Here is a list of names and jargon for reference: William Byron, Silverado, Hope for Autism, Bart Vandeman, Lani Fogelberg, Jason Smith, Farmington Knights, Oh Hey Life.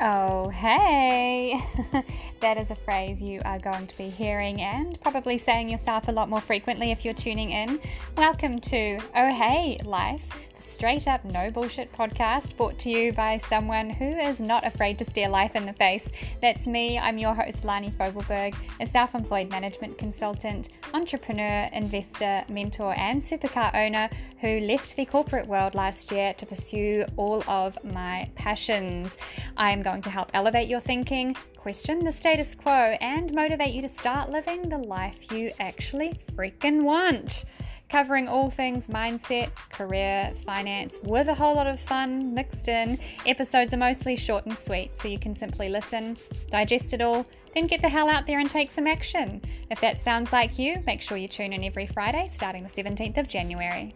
Oh, hey! That is a phrase you are going to be hearing and probably saying yourself a lot more frequently if you're tuning in. Welcome to Oh Hey Life, the straight up no bullshit podcast brought to you by someone who is not afraid to stare life in the face. That's me. I'm your host, Lani Fogelberg, a self-employed management consultant, entrepreneur, investor, mentor, and supercar owner who left the corporate world last year to pursue all of my passions. I'm going to help elevate your thinking, question the status quo, and motivate you to start living the life you actually freaking want. Covering all things mindset, career, finance, with a whole lot of fun mixed in. Episodes are mostly short and sweet, so you can simply listen, digest it all, then get the hell out there and take some action. If that sounds like you, make sure you tune in every Friday starting the 17th of January.